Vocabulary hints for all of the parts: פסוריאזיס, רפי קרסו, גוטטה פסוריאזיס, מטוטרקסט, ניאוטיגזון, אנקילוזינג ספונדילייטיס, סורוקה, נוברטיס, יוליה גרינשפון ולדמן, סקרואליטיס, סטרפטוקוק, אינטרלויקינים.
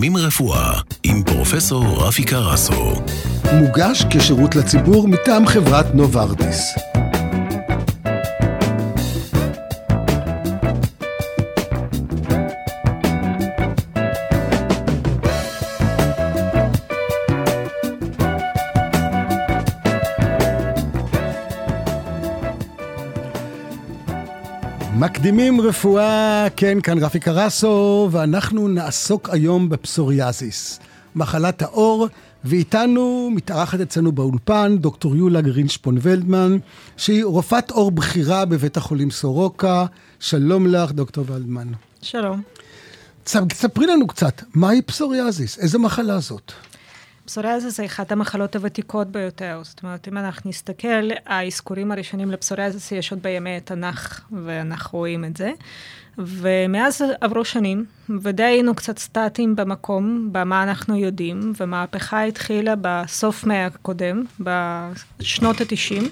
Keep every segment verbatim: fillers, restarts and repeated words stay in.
מקדמים רפואה עם פרופסור רפי קרסו. מוגש כשירות לציבור מטעם חברת נוברטיס. מקדימים רפואה, כן, כאן רפי קרסו, ואנחנו נעסוק היום בפסוריאזיס, מחלת העור, ואיתנו מתארחת אצלנו באולפן דוקטור יוליה גרינשפון ולדמן, שהיא רופאת עור בכירה בבית החולים סורוקה. שלום לך דוקטור ולדמן. שלום. ספרי לנו קצת, מהי פסוריאזיס? איזה מחלה זאת? פסוריאזיס זה אחת המחלות הוותיקות ביותר, זאת אומרת, אם אנחנו נסתכל, האזכורים הראשונים לפסוריאזיס יש עוד בימי התנ"ך, ואנחנו רואים את זה, ומאז עברו שנים, ודי היינו קצת סטטיים במקום, במה אנחנו יודעים, ומהפכה התחילה בסוף מאה הקודם, בשנות ה-תשעים,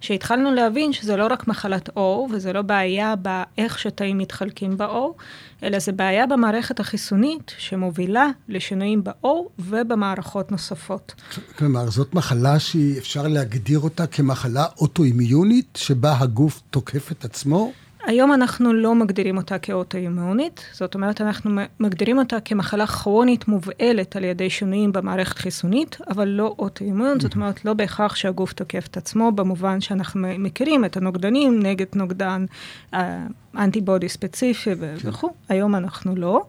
שהתחלנו להבין שזה לא רק מחלת עור, וזה לא בעיה באיך שתאים מתחלקים בעור, אלא זה בעיה במערכת החיסונית שמובילה לשינויים בעור ובמערכות נוספות. כלומר, זאת מחלה שאפשר להגדיר אותה כמחלה אוטואימיונית, שבה הגוף תוקף את עצמו? היום אנחנו לא מגדירים אותה כאוטואימונית, זאת אומרת, אנחנו מגדירים אותה כמחלה כרונית מובעלת על ידי שינויים במערכת חיסונית, אבל לא אוטואימונית, זאת אומרת, לא בהכרח שהגוף תוקף את עצמו, במובן שאנחנו מכירים את הנוגדנים נגד נוגדן, אנטיבודי ספציפי וכו'. היום אנחנו לא.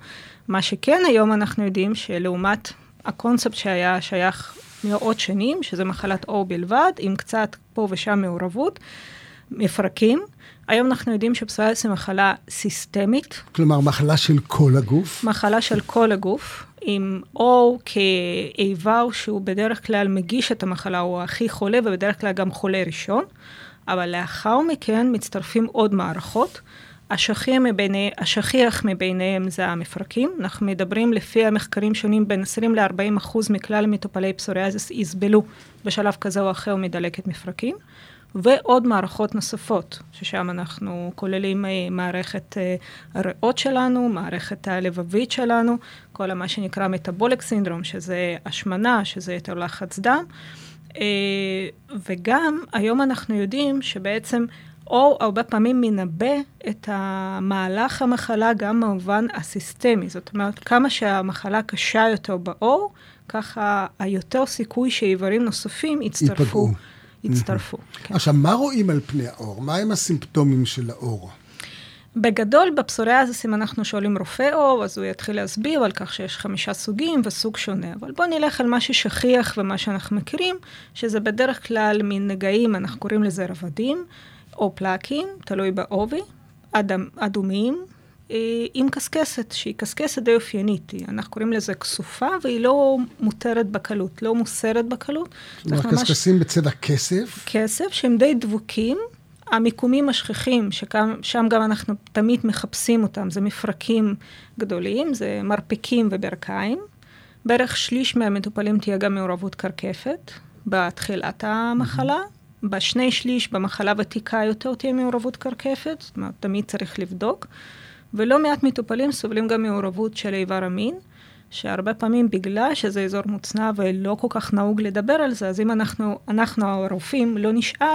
מה שכן, היום אנחנו יודעים שלעומת הקונספט שהיה שייך מאות שנים, שזה מחלת עור בלבד, עם קצת פה ושם מעורבות, מפרקים. היום אנחנו יודעים שפסוריאזיס היא מחלה סיסטמית. כלומר, מחלה של כל הגוף? מחלה של כל הגוף, עם עור כאיבר שהוא בדרך כלל מגיש את המחלה, הוא הכי חולה, ובדרך כלל גם חולה ראשון, אבל לאחר מכן מצטרפים עוד מערכות. השכיח מביניהם זה המפרקים. אנחנו מדברים לפי המחקרים שונים בין עשרים עד ארבעים אחוז מכלל מטופלי פסוריאזיס יסבלו בשלב כזה או אחר מדלקת מפרקים. ועוד מערכות נוספות, ששם אנחנו כוללים מערכת הריאות שלנו, מערכת הלבבית שלנו, כל מה שנקרא מטאבוליק סינדרום, שזה השמנה, שזה יותר לחץ דם, וגם היום אנחנו יודעים שבעצם או הרבה פעמים מנבא את המהלך המחלה גם במובן הסיסטמי, זאת אומרת, כמה שהמחלה קשה יותר בעור, ככה היותר סיכוי שאיברים נוספים יצטרפו. ייפגעו. הצטרפו. כן. עכשיו, מה רואים על פני האור? מה הם הסימפטומים של האור? בגדול, בפסוריאזיס, אם אנחנו שואלים רופא אור, אז הוא יתחיל להסביר על כך שיש חמישה סוגים וסוג שונה. אבל בוא נלך על מה ששכיח ומה שאנחנו מכירים, שזה בדרך כלל מן נגעים, אנחנו קוראים לזה רבדים, או פלקים, תלוי בעובי, אדם, אדומים, עם קסקסת, שהיא קסקסת די אופיינית, אנחנו קוראים לזה כסופה, והיא לא מותרת בקלות, לא מוסרת בקלות. הקסקסים בצד הכסף? כסף, שהם די דבוקים, המיקומים השכיחים, ששם גם אנחנו תמיד מחפשים אותם, זה מפרקים גדולים, זה מרפקים וברכיים, בערך שליש מהמטופלים תהיה גם מעורבות קרקפת, בתחילת המחלה, בשני שליש במחלה ותיקה יותר תהיה מעורבות קרקפת, זאת אומרת, תמיד צריך לבדוק, ולא מעט מטופלים סובלים גם מעורבות של איבר המין, שהרבה פעמים בגלל שזה אזור מוצנע ולא כל כך נהוג לדבר על זה, אז אם אנחנו, אנחנו הרופאים לא נשאל,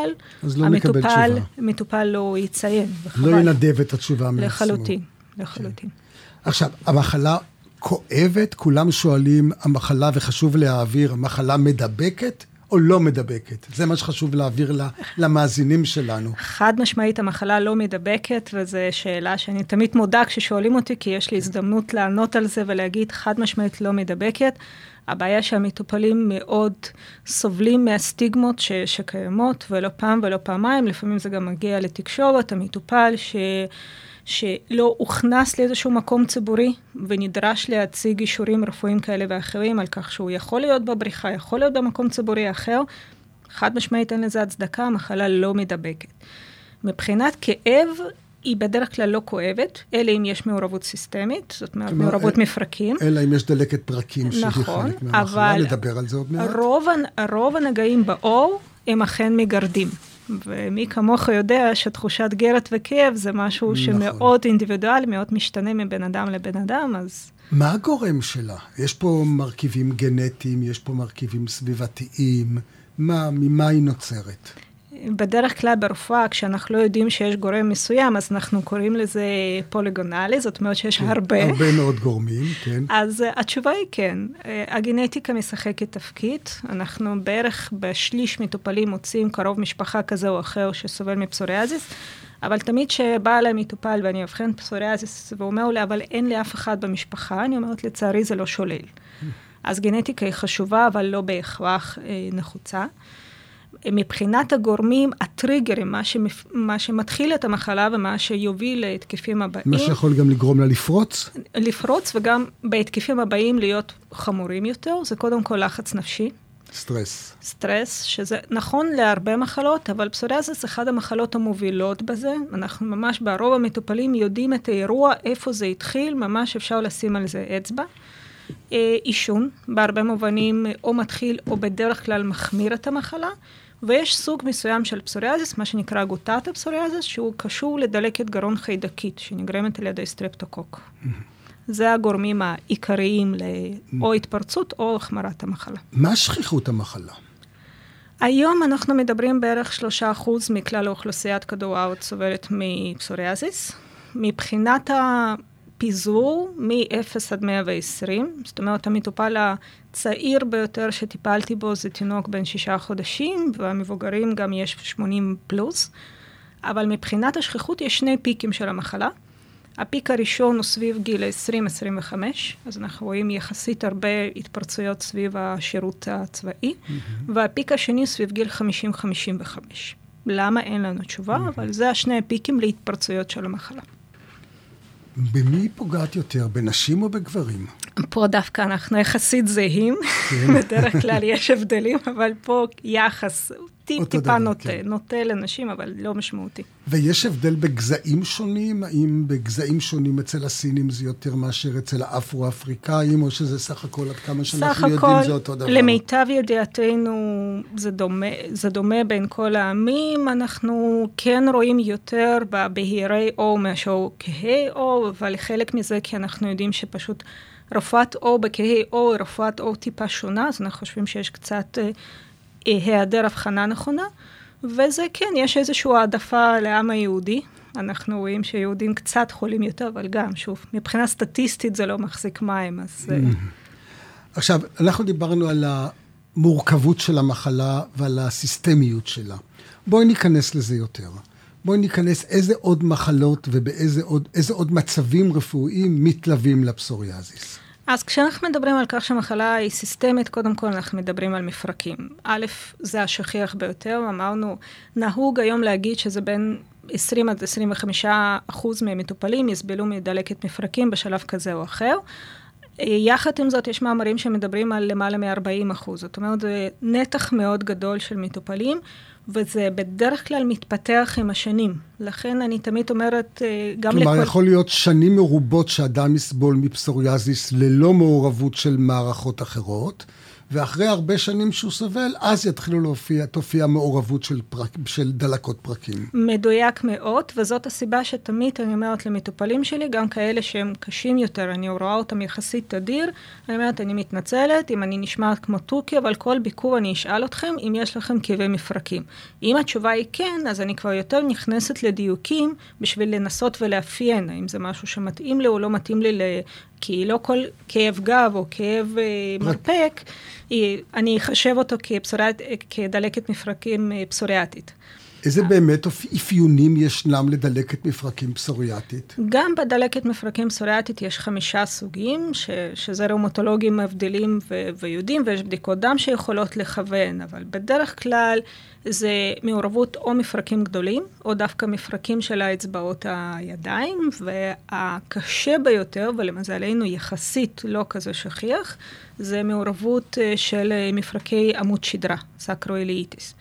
אז לא המטופל, נקבל תשובה. המטופל לא יציין. וחבל. לא ינדב את התשובה מעצמו. לחלוטין, לחלוטין. כן. עכשיו, המחלה כואבת, כולם שואלים, המחלה וחשוב להעביר, המחלה מדבקת? או לא מדבקת. זה מה שחשוב להעביר למאזינים שלנו. חד משמעית, המחלה לא מדבקת, וזו שאלה שאני תמיד מודה כששואלים אותי, כי יש לי הזדמנות לענות על זה ולהגיד, חד משמעית לא מדבקת. הבעיה שהמטופלים מאוד סובלים מהסטיגמות ש- שקיימות, ולא פעם ולא פעמיים, לפעמים זה גם מגיע לתקשורת, המטופל ש... שלא הוכנס לאיזשהו מקום ציבורי, ונדרש להציג אישורים רפואיים כאלה ואחרים, על כך שהוא יכול להיות בבריחה, יכול להיות במקום ציבורי אחר, חד משמעית אין לזה הצדקה, המחלה לא מדבקת. מבחינת כאב, היא בדרך כלל לא כואבת, אלא אם יש מעורבות סיסטמית, זאת אומרת, מעורבות מפרקים. אלא אם יש דלקת פרקים שהיא חלק מהמחלה, לדבר על זה עוד מעט. רוב הנגעים בעור הם אכן מגרדים. ומי כמוך יודע שתחושת גלת וכאב זה משהו שמאוד אינדיבידואלי, מאוד משתנה מבין אדם לבין אדם, אז... מה הגורם שלה? יש פה מרכיבים גנטיים, יש פה מרכיבים סביבתיים, מה, ממה היא נוצרת? בדרך כלל ברפואה, כשאנחנו לא יודעים שיש גורם מסוים, אז אנחנו קוראים לזה פוליגונלי, זאת אומרת שיש הרבה. הרבה מאוד גורמים, כן. אז התשובה היא כן. הגנטיקה משחקת תפקיד. אנחנו בערך בשליש מטופלים מוצאים קרוב משפחה כזה או אחר שסובל מפסוריאזיס, אבל תמיד שבא אליי מטופל ואני אבחן פסוריאזיס, ואומר לי, אבל אין לי אף אחד במשפחה, אני אומרת לצערי זה לא שולל. אז גנטיקה היא חשובה, אבל לא בהכרח נחוצה. מבחינת הגורמים, הטריגרים, מה, שמפ... מה שמתחיל את המחלה ומה שיוביל להתקפים הבאים. מה שיכול גם לגרום לה לפרוץ? לפרוץ וגם בהתקפים הבאים להיות חמורים יותר, זה קודם כל לחץ נפשי. סטרס. סטרס, שזה נכון להרבה מחלות, אבל פסוריאזיס אחד המחלות המובילות בזה. אנחנו ממש ברוב המטופלים יודעים את האירוע, איפה זה התחיל, ממש אפשר לשים על זה אצבע. אישון, בהרבה מובנים או מתחיל או בדרך כלל מחמיר את המחלה, ויש סוג מסוים של פסוריאזיס, מה שנקרא גוטטה פסוריאזיס, שהוא קשור לדלקת גרון חיידקית, שנגרמת על ידי סטרפטוקוק. זה הגורמים העיקריים לאו התפרצות או החמרת המחלה. מה שכיחות המחלה? היום אנחנו מדברים בערך שלושה אחוז מכלל אוכלוסיית כדור הארץ סובלת מפסוריאזיס. מבחינת ה... פיזור מ-אפס עד מאה ועשרים, זאת אומרת, המטופל הצעיר ביותר שטיפלתי בו זה תינוק בין שישה חודשים, והמבוגרים גם יש שמונים פלוס, אבל מבחינת השכיחות יש שני פיקים של המחלה. הפיק הראשון הוא סביב גיל עשרים עד עשרים וחמש, אז אנחנו רואים יחסית הרבה התפרצויות סביב השירות הצבאי, והפיק השני סביב גיל חמישים עד חמישים וחמש. למה? אין לנו תשובה, אבל זה השני הפיקים להתפרצויות של המחלה. במי פוגעת יותר, בנשים או בגברים? פה דווקא אנחנו יחסית זהים, בדרך כלל יש הבדלים, אבל פה יחס, טיפה נוטה, נוטה לנשים, אבל לא משמעותי. ויש הבדל בגזעים שונים? האם בגזעים שונים אצל הסינים זה יותר מאשר אצל האפרו-אפריקאים, או שזה סך הכל עד כמה שאנחנו יודעים זה אותו דבר? סך הכל, למיטב ידיעתנו זה דומה בין כל העמים, אנחנו כן רואים יותר בבהירי או משהו כהי או, אבל חלק מזה כי אנחנו יודעים שפשוט רפואת או בכהי או, רפואת או טיפה שונה, אז אנחנו חושבים שיש קצת היעדר הבחנה נכונה, וזה כן, יש איזושהי העדפה לעם היהודי, אנחנו רואים שיהודים קצת חולים יותר, אבל גם, שוב, מבחינה סטטיסטית זה לא מחזיק מים, אז... עכשיו, אנחנו דיברנו על המורכבות של המחלה ועל הסיסטמיות שלה. בואי ניכנס לזה יותר. בואי ניכנס איזה עוד מחלות ובאיזה עוד, איזה עוד מצבים רפואיים מתלווים לפסוריאזיס. אז כשאנחנו מדברים על כך שהמחלה היא סיסטמית, קודם כל אנחנו מדברים על מפרקים. א', זה השכיח ביותר, אמרנו, נהוג היום להגיד שזה בין עשרים עד עשרים וחמישה אחוז מהמטופלים יסבלו מדלקת מפרקים בשלב כזה או אחר. יחד עם זאת, יש מאמרים שמדברים על למעלה מ-ארבעים אחוז, זאת אומרת, זה נתח מאוד גדול של מטופלים, וזה בדרך כלל מתפתח עם השנים. לכן אני תמיד אומרת, גם לכל... כלומר, יכול להיות שנים מרובות שאדם יסבול מפסוריאזיס ללא מעורבות של מערכות אחרות, ואחרי הרבה שנים שהוא סבל, אז יתחילו להופיע, תופיע מעורבות של, פרק, של דלקות פרקים. מדויק מאוד, וזאת הסיבה שתמיד אני אומרת למטופלים שלי, גם כאלה שהם קשים יותר, אני רואה אותם יחסית תדיר, אני אומרת, אני מתנצלת, אם אני נשמעת כמו טוקי, אבל כל ביקור אני אשאל אתכם אם יש לכם כאבי מפרקים. אם התשובה היא כן, אז אני כבר יותר נכנסת לדיוקים, בשביל לנסות ולאפיין, אם זה משהו שמתאים לי או לא מתאים לי ל... כי לא כל כאב גב או כאב מרפק, אני אחשב אותו כדלקת מפרקים פסוריאטית. איזה באמת אפיונים ישנם לדלקת מפרקים פסוריאטית? גם בדלקת מפרקים פסוריאטית יש חמישה סוגים, שזה ראומטולוגים מבדילים ויודעים, ויש בדיקות דם שיכולות לכוון, אבל בדרך כלל זה מעורבות או מפרקים גדולים, או דווקא מפרקים של האצבעות הידיים, והקשה ביותר, ולמזלנו יחסית לא כזה שכיח, זה מעורבות של מפרקי עמוד שדרה, סקרואליטיס,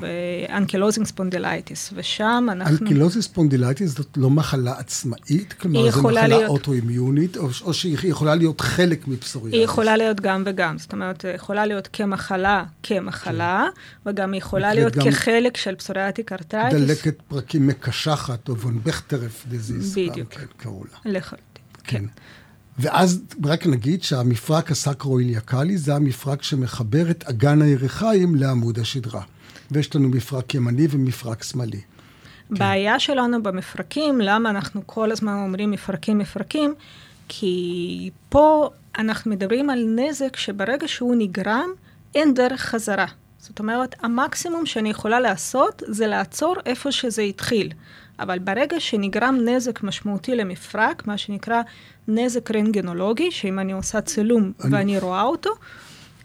ואנקילוזינג ספונדילייטיס, ושם אנחנו... אנקילוזינג ספונדילייטיס זאת לא מחלה עצמאית, כלומר זו מחלה להיות... אוטואימיונית, או, או שהיא יכולה להיות חלק מפסוריאזיס. היא יכולה להיות גם וגם, זאת אומרת, יכולה להיות כמחלה, כמחלה, וגם היא יכולה יכולה להיות כחלק של פסוריאטיק ארטריטיס. דלקת פרקים מקשחת, או וון בכטרף דזיז, גם כן קראו לה. לחלוטין, כן. ואז רק נגיד שהמפרק הסקרואיליאקלי זה המפרק שמחבר את אגן הירכיים לעמוד השדרה. ויש לנו מפרק ימני ומפרק שמאלי. בעיה כן. שלנו במפרקים, למה אנחנו כל הזמן אומרים מפרקים, מפרקים, כי פה אנחנו מדברים על נזק שברגע שהוא נגרם, אין דרך חזרה. זאת אומרת, המקסימום שאני יכולה לעשות זה לעצור איפה שזה התחיל. אבל ברגע שנגרם נזק משמעותי למפרק, מה שנקרא נזק רנטגנולוגי, שאם אני עושה צילום אני... ואני רואה אותו,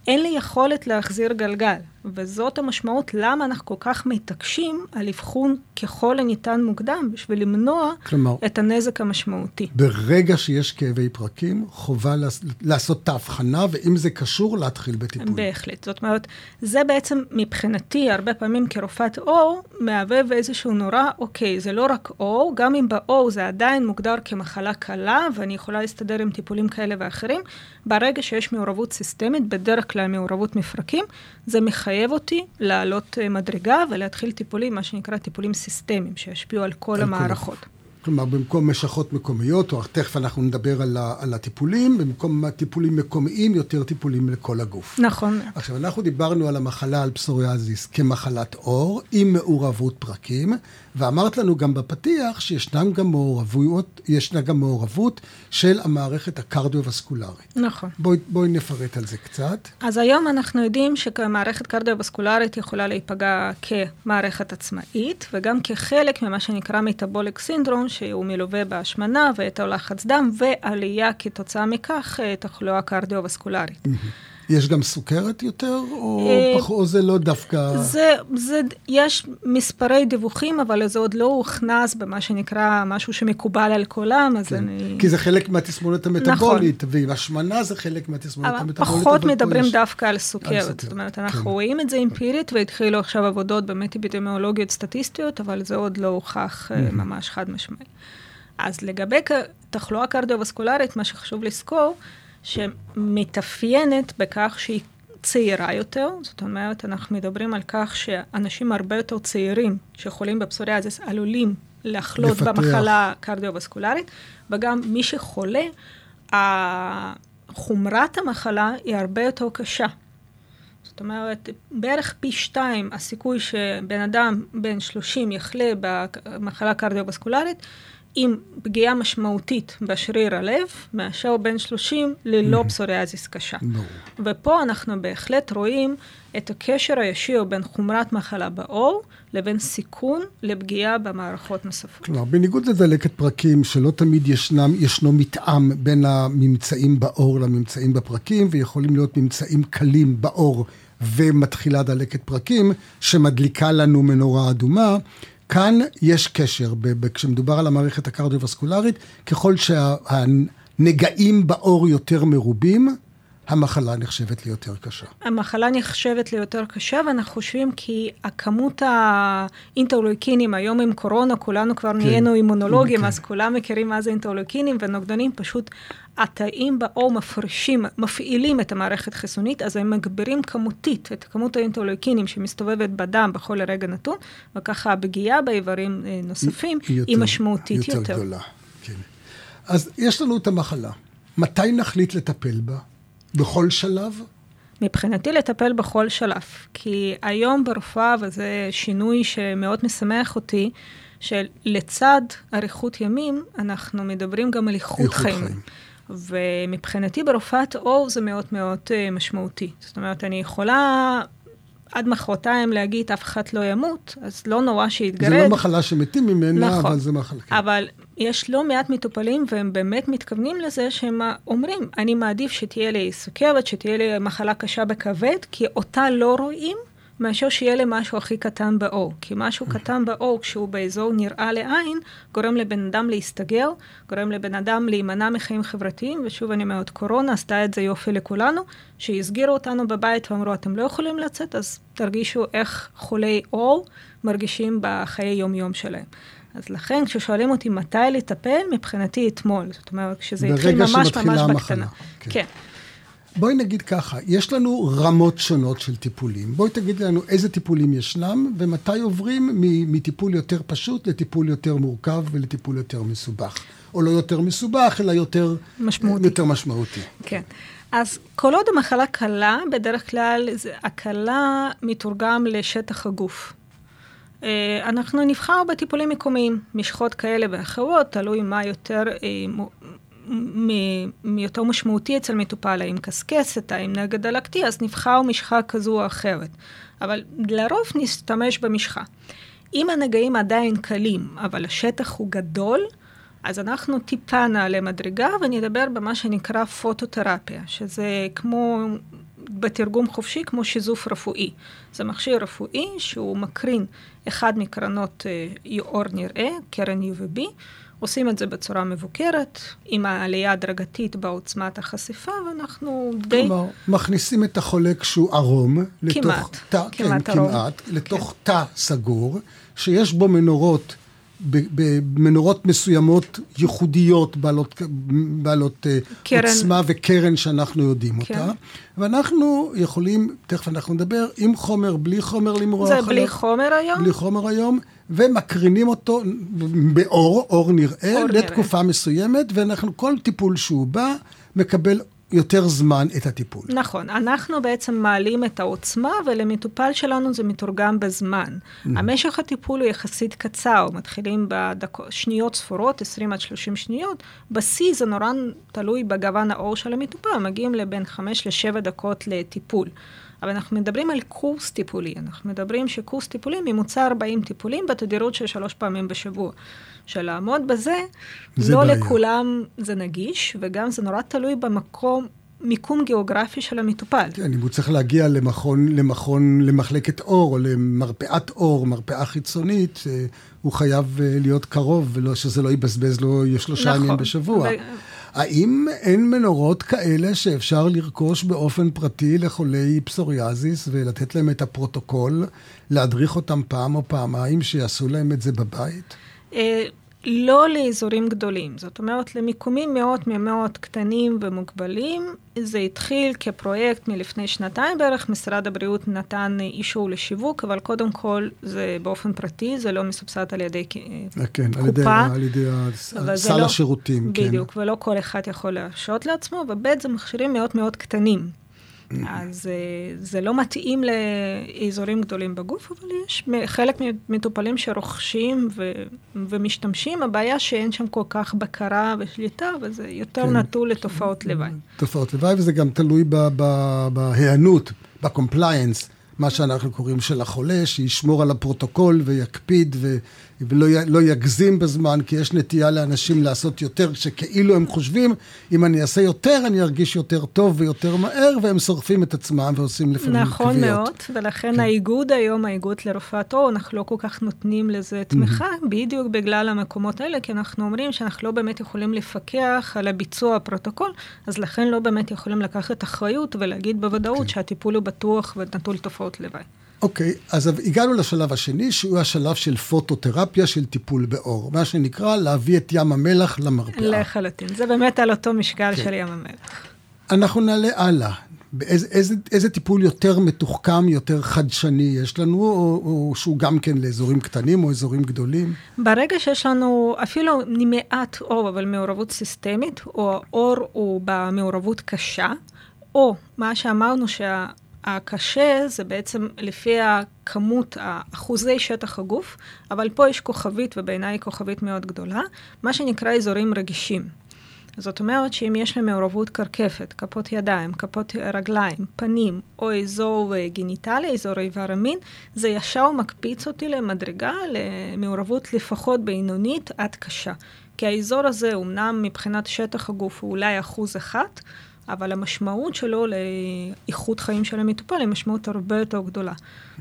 אין לי יכולת להחזיר גלגל. וזאת המשמעות למה אנחנו כל כך מתעקשים על אבחון ככל הניתן מוקדם, בשביל למנוע כלומר, את הנזק המשמעותי. ברגע שיש כאבי פרקים, חובה לעשות את ההבחנה, ואם זה קשור, להתחיל בטיפול. בהחלט. זאת אומרת, זה בעצם מבחינתי, הרבה פעמים כרופאת אור, מהווה ואיזשהו נורא, אוקיי, זה לא רק אור, גם אם באור זה עדיין מוגדר כמחלה קלה, ואני יכולה להסתדר עם טיפולים כאלה ואחרים, ברגע שיש מעורבות סיסטמית, בדרך כלל מעורבות מפרקים, זה מחייב אותי לעלות מדרגה ולהתחיל טיפולים, מה שנקרא טיפולים סיסטמיים, שישפיעו על כל המערכות. כלומר, במקום משכות מקומיות, או תכף אנחנו נדבר על, ה, על הטיפולים, במקום טיפולים מקומיים, יותר טיפולים לכל הגוף. נכון. עכשיו, אנחנו דיברנו על המחלה, על פסוריאזיס, כמחלת אור, עם מעורבות פרקים, ואמרת לנו גם בפתיח, שישנה גם מעורבות, ישנה גם מעורבות של המערכת הקרדיו-וסקולרית. נכון. בואי, בואי נפרט על זה קצת. אז היום אנחנו יודעים שכמערכת קרדיו-וסקולרית יכולה להיפגע כמערכת עצמאית, וגם כחלק ממה שנקרא מטאבוליק סינדרום, שהוא מלווה בהשמנה ויתר לחץ דם, ועלייה כתוצאה מכך תחלואה קרדיו-וסקולרית. יש גם סוכרת יותר, או זה לא דווקא? יש מספרי דיווחים, אבל זה עוד לא הוכנס במה שנקרא משהו שמקובל על כולם. כי זה חלק מהתסמונת המטאבולית, והשמנה זה חלק מהתסמונת המטאבולית. פחות מדברים דווקא על סוכרת. זאת אומרת, אנחנו רואים את זה אמפירית, והתחילו עכשיו עבודות באמת אפידמיולוגיות סטטיסטיות, אבל זה עוד לא הוכח ממש חד משמעי. אז לגבי תחלואה קרדיו-וסקולרית, מה שחשוב לזכור, שמתאפיינת בכך שהיא צעירה יותר, זאת אומרת, אנחנו מדברים על כך שאנשים הרבה יותר צעירים שחולים בפסוריאזיס עלולים לחלות לפתח. במחלה קרדיו-וסקולרית, וגם מי שחולה, חומרת המחלה היא הרבה יותר קשה. זאת אומרת, בערך פי שתיים הסיכוי שבן אדם בן שלושים יחלה במחלה קרדיו-וסקולרית, עם פגיעה משמעותית בשריר הלב, מאשר בין שלושים ללא פסוריאזיס קשה. ופה אנחנו בהחלט רואים את הקשר הישיר בין חומרת מחלה בעור, לבין סיכון לפגיעה במערכות נוספות. כלומר, בניגוד לדלקת פרקים, שלא תמיד ישנם, ישנו מתאם בין הממצאים בעור לממצאים בפרקים, ויכולים להיות ממצאים קלים בעור, ומתחילה דלקת פרקים, שמדליקה לנו מנורה אדומה, כאן יש קשר, כשמדובר על המערכת הקרדיו-וסקולרית, ככל שהנגעים באור יותר מרובים, המחלה נחשבת ליותר קשה. המחלה נחשבת ליותר קשה, ואנחנו חושבים כי הכמות האינטרלויקינים, היום עם קורונה, כולנו כבר נהיינו אימונולוגים, אז כולם מכירים מה זה אינטרלויקינים, ונוגדנים פשוט התאים באור מפרישים, מפעילים את המערכת חיסונית, אז הם מגברים כמותית את כמות האינטרלויקינים שמסתובבת בדם בכל רגע נתון, וככה הפגיעה באיברים נוספים היא משמעותית יותר. יותר גדולה, כן. אז יש לנו את המחלה. מתי נחליט לטפל בה? בכל שלב? מבחינתי לטפל בכל שלב, כי היום ברפואה, וזה שינוי שמאוד משמח אותי, שלצד אריכות ימים, אנחנו מדברים גם על איכות חיים. חיים. ומבחינתי ברפואת אור זה מאוד מאוד משמעותי. זאת אומרת, אני יכולה עד מחרתיים להגיד, אף אחד לא ימות, אז לא נורא שיתגרד. זה לא מחלה שמתים ממנה, נכון. אבל זה מחלה. אבל יש לא מעט מטופלים, והם באמת מתכוונים לזה, שהם אומרים, אני מעדיף שתהיה לי סוכרת, שתהיה לי מחלה קשה בכבד, כי אותה לא רואים, מאשר שיהיה לי משהו הכי קטן באור. כי משהו קטן באור, כשהוא באזור נראה לעין, גורם לבן אדם להסתגר, גורם לבן אדם להימנע מחיים חברתיים, ושוב אני אומרת, קורונה עשתה את זה יופי לכולנו, שהסגירו אותנו בבית ואמרו, אתם לא יכולים לצאת, אז תרגישו איך חולי אור מרגישים בחיי יום-יום שלהם. אז לכן, כששואלים אותי מתי לטפל, מבחינתי אתמול. זאת אומרת, כשזה התחיל ממש ממש בקטנה. כן. בואי נגיד ככה, יש לנו רמות שונות של טיפולים. בואי תגיד לנו איזה טיפולים ישנם, ומתי עוברים מטיפול יותר פשוט לטיפול יותר מורכב ולטיפול יותר מסובך. או לא יותר מסובך, אלא יותר משמעותי. יותר משמעותי. כן. אז כל עוד המחלה קלה, בדרך כלל הקלה מתורגם לשטח הגוף. אנחנו נבחר בטיפולים מקומיים, משחות כאלה ואחרות, תלוי מה יותר מיותר משמעותי אצל מטופל, האם קסקסת, האם נגד דלקתי, אז נבחר משחה כזו או אחרת. אבל לרוב נסתמש במשחה. אם הנגעים עדיין קלים, אבל השטח הוא גדול, אז אנחנו טיפה נעלה מדרגה ונדבר במה שנקרא פוטותרפיה, שזה כמו, בתרגום חופשי, כמו שיזוף רפואי. זה מכשיר רפואי שהוא מקרין אחד מקרנות אור נראה, קרן יו וי בי, עושים את זה בצורה מבוקרת, עם העלייה הדרגתית בעוצמת החשיפה, ואנחנו די... כלומר, מכניסים את החולה כשהוא ערום, כמעט, לתוך, כמעט כן, ערום. כמעט, לתוך כן. תא סגור, שיש בו מנורות, במנורות מסוימות ייחודיות בעלות, בעלות קרן. עוצמה וקרן שאנחנו יודעים כן. אותה. ואנחנו יכולים, תכף אנחנו נדבר, עם חומר, בלי חומר למרוח. זה בלי חומר היום? בלי חומר היום, ומקרינים אותו באור, אור נראה, אור לתקופה נראה. מסוימת, ואנחנו כל טיפול שהוא בא מקבל אור. יותר זמן את הטיפול. נכון, אנחנו בעצם מעלים את העוצמה, ולמטופל שלנו זה מתורגם בזמן. המשך הטיפול הוא יחסית קצר, מתחילים בשניות ספורות, עשרים עד שלושים שניות, בשיא זה נורא תלוי בגוון האור של המטופל, מגיעים לבין חמש לשבע דקות לטיפול. אבל אנחנו מדברים על קורס טיפולי, אנחנו מדברים שקורס טיפולי ממוצע ארבעים טיפולים, בתדירות של שלוש פעמים בשבוע. שלעמוד בזה, לא בעיה. לכולם זה נגיש, וגם זה נורא תלוי במקום, מיקום גיאוגרפי של המטופל. אני צריך להגיע למכון, למכון, למחלקת אור, או למרפאת אור, מרפאה חיצונית, הוא חייב להיות קרוב, ולא, שזה לא יבזבז לו שלושה נכון. ימים בשבוע. ו... האם אין מנורות כאלה שאפשר לרכוש באופן פרטי לחולי פסוריאזיס ולתת להם את הפרוטוקול, להדריך אותם פעם או פעמיים שיעשו להם את זה בבית? לא לאזורים גדולים, זאת אומרת למיקומים מאוד מאוד קטנים ומוגבלים. זה התחיל כפרויקט מלפני שנתיים בערך, משרד הבריאות נתן אישור לשיווק, אבל קודם כל זה באופן פרטי, זה לא מסובסד על ידי כן, קופה. על ידי סל לא, השירותים. בדיוק, כן. ולא כל אחד יכול להרשות לעצמו, ובית זה מכשירים מאוד מאוד קטנים. אז זה לא מתאים לאזורים גדולים בגוף, אבל יש חלק מטופלים שרוכשים ו- ומשתמשים, הבעיה שאין שם כל כך בקרה ושליטה, וזה יותר כן. נטול לתופעות לוואי. תופעות לוואי, וזה גם תלוי ב- ב- בהיענות, בקומפליינס, מה שאנחנו קוראים של החולה, שישמור על הפרוטוקול ויקפיד ו- ולא י- לא יגזים בזמן, כי יש נטייה לאנשים לעשות יותר, שכאילו הם חושבים, אם אני אעשה יותר, אני ארגיש יותר טוב ויותר מהר, והם שורפים את עצמם ועושים לפעמים קביעות. נכון מאוד, ולכן כן. האיגוד היום, האיגוד לרפואת אור, אנחנו לא כל כך נותנים לזה תמיכה, mm-hmm. בדיוק בגלל המקומות האלה, כי אנחנו אומרים שאנחנו לא באמת יכולים לפקח על הביצוע הפרוטוקול, אז לכן לא באמת יכולים לקחת אחריות ולהגיד בוודאות כן. שהטיפול הוא בטוח ונטול תופעות לוואי. אוקיי, okay, אז הגענו לשלב השני, שהוא השלב של פוטותרפיה, של טיפול באור. מה שנקרא, להביא את ים המלח למרפאה. לחלוטין, זה באמת על אותו משקל okay. של ים המלח. אנחנו נעלה הלאה. באיזה, איזה, איזה טיפול יותר מתוחכם, יותר חדשני יש לנו, או, או שהוא גם כן לאזורים קטנים או אזורים גדולים? ברגע שיש לנו אפילו מעט אור, אבל מעורבות סיסטמית, או האור הוא במעורבות קשה, או מה שאמרנו שה... הקשה זה בעצם לפי הכמות, האחוזי שטח הגוף, אבל פה יש כוכבית, ובעיניי כוכבית מאוד גדולה, מה שנקרא אזורים רגישים. זאת אומרת שאם יש לי מעורבות קרקפת, כפות ידיים, כפות רגליים, פנים, או אזור גניטלי, אזור איבר המין, זה ישר מקפיץ אותי למדרגה, למעורבות לפחות בינונית עד קשה. כי האזור הזה, אומנם מבחינת שטח הגוף, הוא אולי אחוז אחת, אבל המשמעות שלו לאיכות חיים של המטופל היא משמעות הרבה יותר גדולה.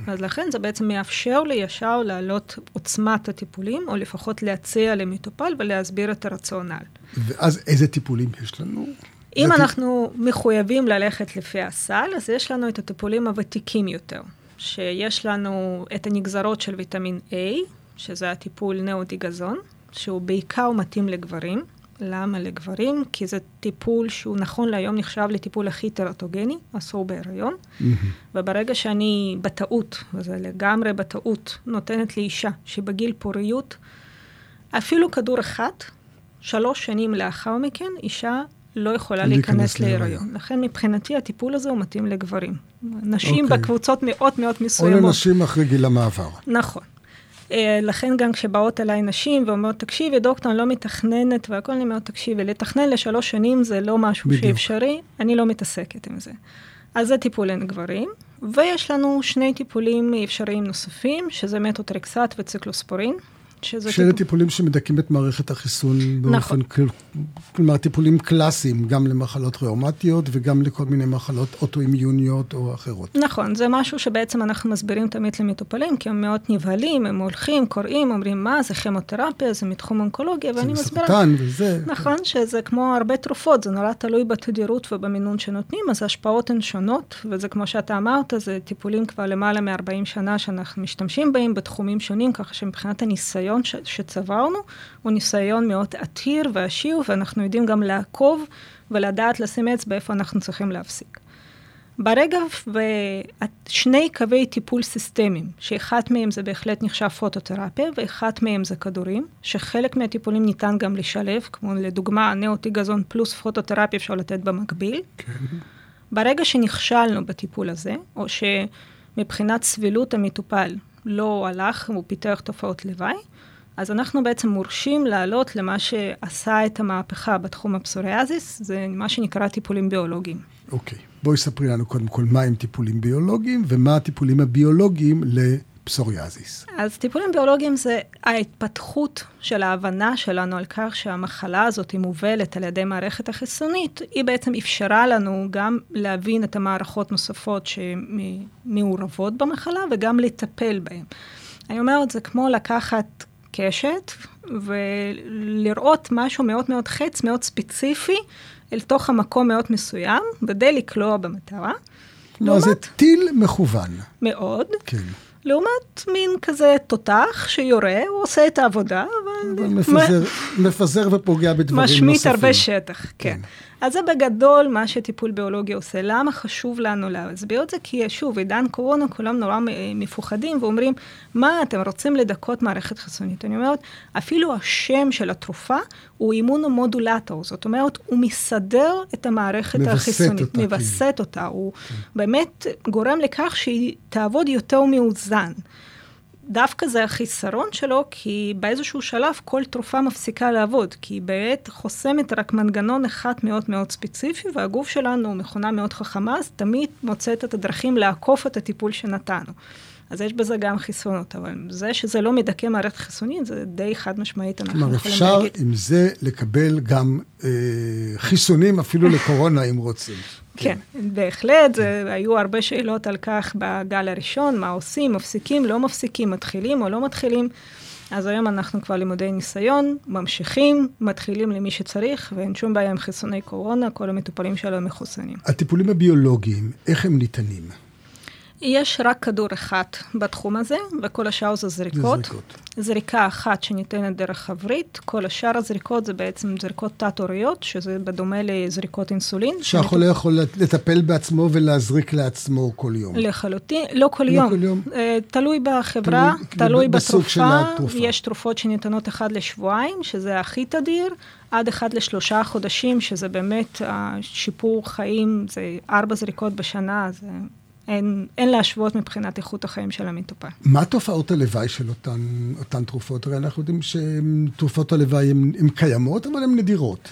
אז לכן זה בעצם מאפשר לי ישר להעלות עוצמת הטיפולים, או לפחות להציע למטופל ולהסביר את הרציונל. ואז איזה טיפולים יש לנו? אם אנחנו מחויבים ללכת לפי הסל, אז יש לנו את הטיפולים הוותיקים יותר, שיש לנו את הנגזרות של ויטמין A, שזה הטיפול ניאוטיגזון, שהוא בעיקר מתאים לגברים, למה לגברים? כי זה טיפול שהוא נכון להיום נחשב לטיפול הכי טרטוגני, אסור בהיריון, וברגע שאני בטעות, וזה לגמרי בטעות, נותנת לאישה שבגיל פוריות, אפילו כדור אחת, שלוש שנים לאחר מכן, אישה לא יכולה להיכנס להיריון. לכן מבחינתי הטיפול הזה הוא מתאים לגברים. נשים בקבוצות מאוד מאוד מסוימות. או לנשים אחרי גיל המעבר. נכון. לכן גם כשבאות אליי נשים ואומרות, תקשיבי, דוקטור, אני לא מתכננת, והכל אני מאוד תקשיבי, לתכנן לשלוש שנים זה לא משהו שאפשרי, אני לא מתעסקת עם זה. אז זה טיפול אין גברים, ויש לנו שני טיפולים אפשריים נוספים, שזה מטוטרקסט וציקלוספורין, שזה טיפול... טיפולים שמדכאים את מערכת החיסון באופן, נכון. כלומר טיפולים קלאסיים, גם למחלות ראומטיות וגם לכל מיני מחלות אוטואימיוניות או אחרות. נכון, זה משהו שבעצם אנחנו מסבירים תמיד למטופלים, כי הם מאוד נבהלים, הם הולכים, קוראים, אומרים מה, זה כימותרפיה, זה מתחום אונקולוגיה, ואני מסבירה... זה מסרטן וזה... נכון, שזה כמו הרבה תרופות, זה נורא תלוי בתדירות ובמינון שנותנים, אז ההשפעות הן שונות, וזה כמו שאתה אמרת, זה טיפולים כבר למעלה מ-ארבעים שנה שאנחנו משתמשים בהם בתחומים שונים, ככה שמבחינת הניסיון ש- שצברנו, הוא ניסיון מאוד עתיר ועשיר, ואנחנו יודעים גם לעקוב ולדעת לשים אצבע איפה אנחנו צריכים להפסיק. ברגע, שני קווי טיפול סיסטמיים, שאחת מהם זה בהחלט נחשב פוטותרפיה, ואחת מהם זה כדורים, שחלק מהטיפולים ניתן גם לשלב, כמו לדוגמה, ניאוטיגזון פלוס פוטותרפיה אפשר לתת במקביל. כן. ברגע שנכשלנו בטיפול הזה, או שמבחינת סבילות המטופל לא הלך, הוא פיתח תופעות לוואי, אז אנחנו בעצם מורשים לעלות למה שעשה את המהפכה בתחום הפסוריאזיס, זה מה שנקרא טיפולים ביולוגיים. אוקיי, בואי ספרי לנו קודם כל מה הם טיפולים ביולוגיים, ומה הטיפולים הביולוגיים לפסוריאזיס. אז טיפולים ביולוגיים זה ההתפתחות של ההבנה שלנו על כך שהמחלה הזאת היא מובלת על ידי מערכת החיסונית, היא בעצם אפשרה לנו גם להבין את המערכות נוספות שמעורבות במחלה, וגם לטפל בהן. אני אומרת, זה כמו לקחת קשת, ולראות משהו מאוד מאוד חץ, מאוד ספציפי, אל תוך המקום מאוד מסוים, כדי לקלוע במטרה. לא, זה טיל מכוון. מאוד. כן. לעומת מין כזה תותח שיורה, הוא עושה את העבודה, אבל... מפזר, מפזר ופוגע בדברים נוספים. משמיט הרבה שטח, כן. כן. אז זה בגדול מה שטיפול ביולוגי עושה. למה חשוב לנו להסביר את זה? כי שוב, עידן קורונה, כולם נורא מפוחדים ואומרים, מה, אתם רוצים לדכות מערכת חיסונית? אני אומרת, אפילו השם של התרופה הוא אימונומודולטור. זאת אומרת, הוא מסדר את המערכת החיסונית, מבסט אותה. הוא באמת גורם לכך שהיא תעבוד יותר מאוזן. דווקא זה החיסרון שלו, כי באיזשהו שלב כל תרופה מפסיקה לעבוד, כי היא בעת חוסמת רק מנגנון אחד מאוד מאוד ספציפי, והגוף שלנו הוא מכונה מאוד חכמה, אז תמיד מוצאת את הדרכים לעקוף את הטיפול שנתנו. אז יש בזה גם חיסונות, אבל זה שזה לא מדכא מערכת חיסונית, זה די חד משמעית. כלומר, אפשר עם זה לקבל גם אה, חיסונים, אפילו לקורונה, אם רוצים. כן, בהחלט, היו הרבה שאלות על כך בגל הראשון, מה עושים, מפסיקים, לא מפסיקים, מתחילים או לא מתחילים, אז היום אנחנו כבר לימודי ניסיון, ממשיכים, מתחילים למי שצריך, ואין שום בעיה עם חיסוני קורונה, כל המטופלים שלו מחוסנים. הטיפולים הביולוגיים, איך הם ניתנים? יש רק כדור אחד בתחום הזה, וכל השאר זה זריקות. זריקות. זריקה אחת שניתנת דרך הברית, כל השאר הזריקות זה בעצם זריקות תת-הוריות, שזה בדומה לזריקות אינסולין. שהחולה שמתוק... יכול לטפל בעצמו ולהזריק לעצמו כל יום. לחלוטין, לא כל לא יום. כל יום. תלוי בחברה, תלוי, תלוי בתרופה. יש תרופות שניתנות אחד לשבועיים, שזה הכי תדיר, עד אחד לשלושה חודשים, שזה באמת שיפור חיים, זה ארבע זריקות בשנה, זה... אין, אין להשוות מבחינת איכות החיים של המטופל. מה תופעות הלוואי של אותן, אותן תרופות? הרי אנחנו יודעים שתרופות הלוואי הן קיימות, אבל הן נדירות.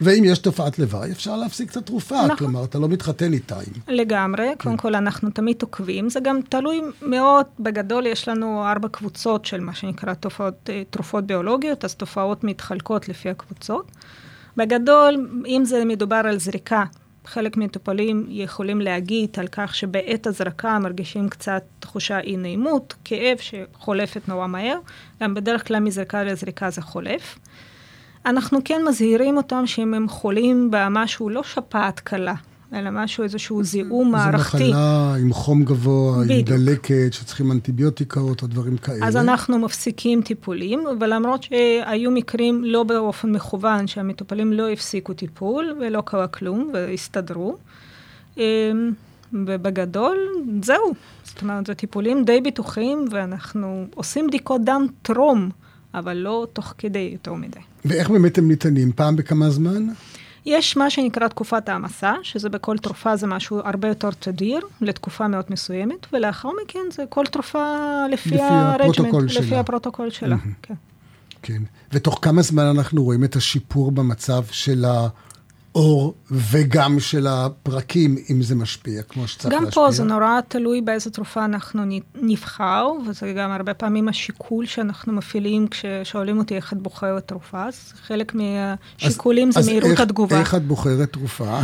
ואם יש תופעת לוואי, אפשר להפסיק את התרופה. אנחנו... כלומר, אתה לא מתחתן איתה. לגמרי. כן. קודם כל, אנחנו תמיד עוקבים. זה גם תלוי מאוד. בגדול, יש לנו ארבע קבוצות של מה שנקרא תופעות, תרופות ביולוגיות, אז תופעות מתחלקות לפי הקבוצות. בגדול, אם זה מדובר על זריקה, חלק מטופלים יכולים להגיד על כך שבעת הזרקה מרגישים קצת תחושה אי נעימות, כאב שחולפת נורא מהר, גם בדרך כלל מזרקה לזריקה זה חולף. אנחנו כן מזהירים אותם שאם הם חולים במשהו לא שפעת קלה, אלא משהו, איזשהו זיהום מערכתי. זו מחלה עם חום גבוה, עם דלקת, שצריכים אנטיביוטיקות או דברים כאלה. אז אנחנו מפסיקים טיפולים, ולמרות שהיו מקרים לא באופן מכוון, שהמטופלים לא הפסיקו טיפול, ולא קרה כלום, והסתדרו. ובגדול, זהו. זאת אומרת, זה טיפולים די ביטוחיים, ואנחנו עושים בדיקות דם טרום, אבל לא תוך כדי יותר מדי. ואיך באמת הם ניתנים? פעם בכמה זמן? יש מה שנקרא תקופת ההמסה, שזה בכל תרופה זה משהו הרבה יותר תדיר, לתקופה מאוד מסוימת, ולאחר מכן זה כל תרופה לפי, לפי הפרוטוקול שלה. לפי הפרוטוקול שלה, mm-hmm. כן. כן. ותוך כמה זמן אנחנו רואים את השיפור במצב של האור, וגם של הפרקים, אם זה משפיע, כמו שצריך להשפיע? גם פה זה נורא תלוי באיזו תרופה אנחנו נבחר, וזה גם הרבה פעמים השיקול שאנחנו מפעילים, כששואלים אותי איך את בוחרת תרופה, אז חלק מהשיקולים זה מהירות התגובה. אז איך את בוחרת תרופה?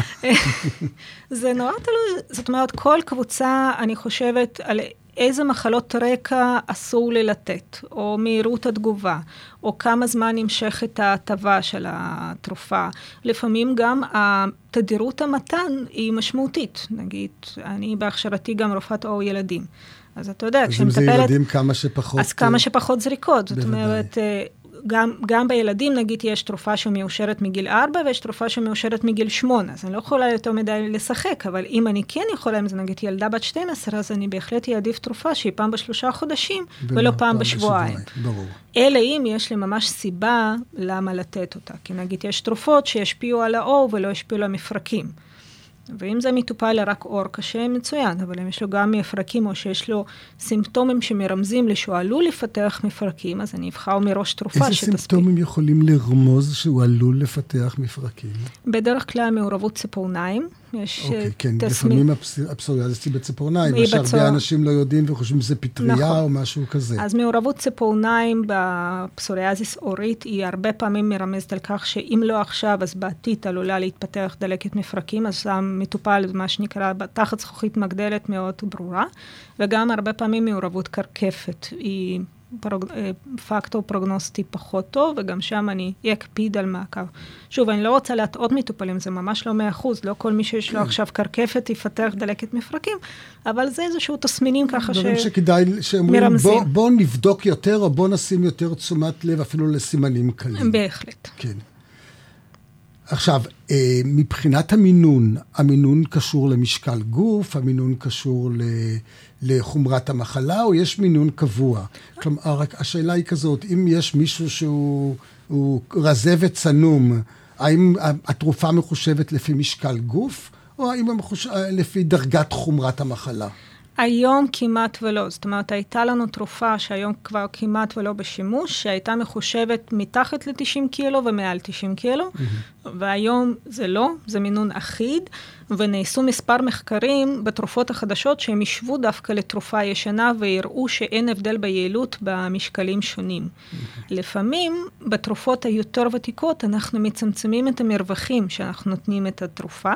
זה נורא תלוי, זאת אומרת, כל קבוצה, אני חושבת על איזה מחלות רקע אסור ללתת, או מהירות התגובה, או כמה זמן נמשכת ההטבה של התרופה. לפעמים גם התדירות המתן היא משמעותית. נגיד, אני בהכשרתי גם רופאת עור ילדים. אז אתה יודע, כשמטפלת... אז אם זה ילדים כמה שפחות... אז כמה שפחות זריקות. בוודאי. זאת אומרת... גם, גם בילדים, נגיד, יש תרופה שמאושרת מגיל ארבע, ויש תרופה שמאושרת מגיל שמונה, אז אני לא יכולה יותר מדי לשחק, אבל אם אני כן יכולה, אם זה נגיד ילדה בת שתים עשרה, אז אני בהחלט אעדיף תרופה שהיא פעם בשלושה חודשים, ולא, ולא פעם, פעם בשבועיים. ברור. אלא אם יש לי ממש סיבה למה לתת אותה, כי נגיד יש תרופות שישפיעו על האור ולא ישפיעו על המפרקים. ואם זה מטופל רק אור קשה, מצוין, אבל אם יש לו גם מפרקים, או שיש לו סימפטומים שמרמזים לשהוא עלול לפתח מפרקים, אז אני אבחר מראש תרופה שתספיק. איזה סימפטומים יכולים לרמוז שהוא עלול לפתח מפרקים? בדרך כלל מעורבות ציפורניים. אוקיי, כן, לפעמים הפסוריאזיס היא בציפורניים, מה שהרבה אנשים לא יודעים וחושבים שזה פטריה או משהו כזה. אז מעורבות ציפורניים בפסוריאזיס אורית היא הרבה פעמים מרמזת על כך שאם לא עכשיו, אז בעתיד עלולה להתפתח דלקת מפרקים, אז המטופל, מה שנקרא, תחת זכוכית מגדלת מאוד ברורה, וגם הרבה פעמים מעורבות קרקפת היא פקטור פרוגנוסטי פחות טוב, וגם שם אני אקפיד על מעקב. שוב, אני לא רוצה להטעות מטופלים, זה ממש לא מאה אחוז, לא כל מי שיש לו עכשיו קרקפת יפתח דלקת מפרקים, אבל זה איזשהו תסמינים ככה ש... דברים שכדאי שאומרים, בוא נבדוק יותר, או בוא נשים יותר תשומת לב, אפילו לסימנים קלים. בהחלט. כן. עכשיו, מבחינת המינון, המינון קשור למשקל גוף, המינון קשור לחומרת המחלה, או יש מינון קבוע? כלומר, השאלה היא כזאת, אם יש מישהו שהוא רזה וצנום, האם התרופה מחושבת לפי משקל גוף, או האם לפי דרגת חומרת המחלה? היום כמעט ולא, זאת אומרת, הייתה לנו תרופה שהיום כבר כמעט ולא בשימוש, שהייתה מחושבת מתחת ל-תשעים קילו ומעל תשעים קילו, mm-hmm. והיום זה לא, זה מינון אחיד, ונעשו מספר מחקרים בתרופות החדשות שהם ישבו דווקא לתרופה ישנה ויראו שאין הבדל ביעילות במשקלים שונים. Mm-hmm. לפעמים בתרופות היותר ותיקות אנחנו מצמצמים את המרווחים שאנחנו נותנים את התרופה,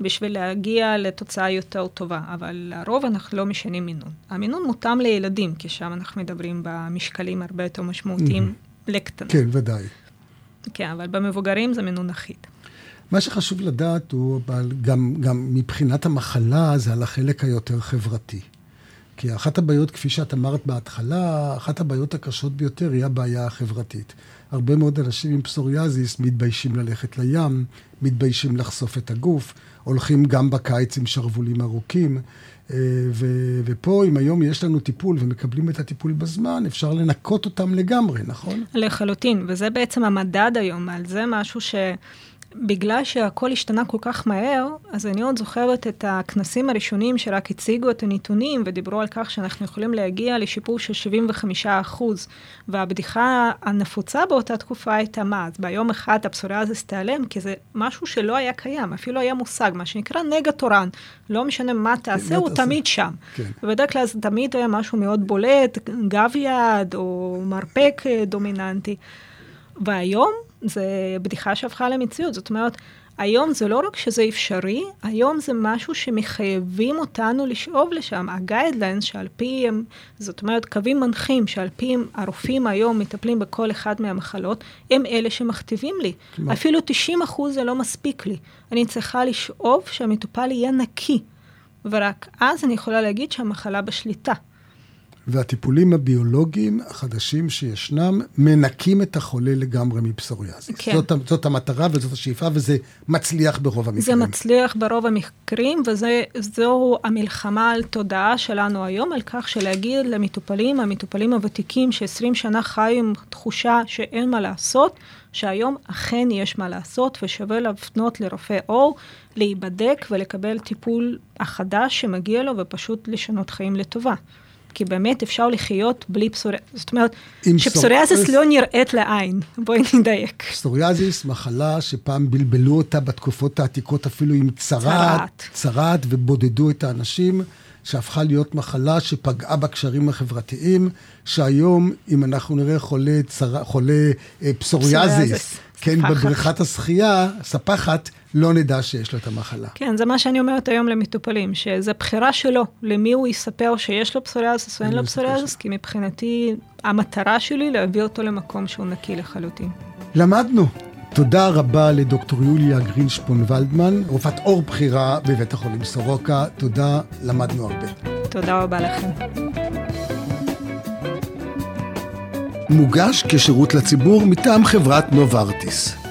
בשביל להגיע לתוצאה יותר טובה, אבל לרוב אנחנו לא משנים מינון. המינון מותאם לילדים, כי שם אנחנו מדברים במשקלים הרבה יותר משמעותיים לקטנים. כן, ודאי. כן, אבל במבוגרים זה מינון אחיד. מה שחשוב לדעת הוא, אבל גם, גם מבחינת המחלה, זה על החלק היותר חברתי. כי אחת הבעיות, כפי שאת אמרת בהתחלה, אחת הבעיות הקשות ביותר היא הבעיה החברתית. הרבה מאוד אנשים עם פסוריאזיס מתביישים ללכת לים, מתביישים לחשוף את הגוף, הולכים גם בקיץ עם שרבולים ארוכים, ו- ופה אם היום יש לנו טיפול ומקבלים את הטיפול בזמן, אפשר לנקות אותם לגמרי, נכון? לחלוטין, וזה בעצם המדד היום, על זה משהו ש... בגלל שהכל השתנה כל כך מהר, אז אני עוד זוכרת את הכנסים הראשונים שרק הציגו את הנתונים, ודיברו על כך שאנחנו יכולים להגיע לשיפור של שבעים וחמישה אחוז, והבדיחה הנפוצה באותה תקופה הייתה מה? אז ביום אחד הפסוריאזיס תיעלם, כי זה משהו שלא היה קיים, אפילו היה מושג, מה שנקרא נגע תורן, לא משנה מה תעשה, הוא תמיד שם. ובדרך כלל זה תמיד היה משהו מאוד בולט, גב יד או מרפק דומיננטי. והיום, זה בדיחה שהפכה למציאות, זאת אומרת, היום זה לא רק שזה אפשרי, היום זה משהו שמחייבים אותנו לשאוב לשם. הגיידליינס שעל פיהם, זאת אומרת, קווים מנחים שעל פיהם הרופאים היום מטפלים בכל אחד מהמחלות, הם אלה שמכתיבים לי. מה? אפילו תשעים אחוז זה לא מספיק לי. אני צריכה לשאוב שהמטופל יהיה נקי, ורק אז אני יכולה להגיד שהמחלה בשליטה. והטיפולים הביולוגיים החדשים שישנם, מנקים את החולה לגמרי מפסוריאזיס. כן. זאת, זאת המטרה וזאת השאיפה, וזה מצליח ברוב המקרים. זה מצליח ברוב המקרים, וזו המלחמה על תודעה שלנו היום, על כך שלהגיד למטופלים, המטופלים הוותיקים שעשרים שנה חיו עם תחושה שאין מה לעשות, שהיום אכן יש מה לעשות, ושווה להפנות לרופא אור, להיבדק ולקבל טיפול החדש שמגיע לו, ופשוט לשנות חיים לטובה. כי באמת אפשר לחיות בלי פסוריאזיס. זאת אומרת, שפסוריאזיס לא נראית לעין. בואי נדייק. פסוריאזיס, מחלה שפעם בלבלו אותה בתקופות העתיקות, אפילו עם צרעת, צרעת, ובודדו את האנשים, שהפכה להיות מחלה שפגעה בקשרים החברתיים, שהיום, אם אנחנו נראה חולה, צר... חולה פסוריאזיס, כן, בבריכת השחייה, ספחת, לא נדע שיש לו את המחלה. כן, זה מה שאני אומרת היום למטופלים, שזו בחירה שלו, למי הוא יספר שיש לו פסוריאזיס או אין לו פסוריאזיס, כי מבחינתי, המטרה שלי להביא אותו למקום שהוא נקי לחלוטין. למדנו. תודה רבה לדוקטור יוליה גרינשפון ולדמן, רופאת עור בחירה בבית החולים סורוקה. תודה, למדנו הרבה. תודה רבה לכם. מוגש כשירות לציבור מטעם חברת נוברטיס.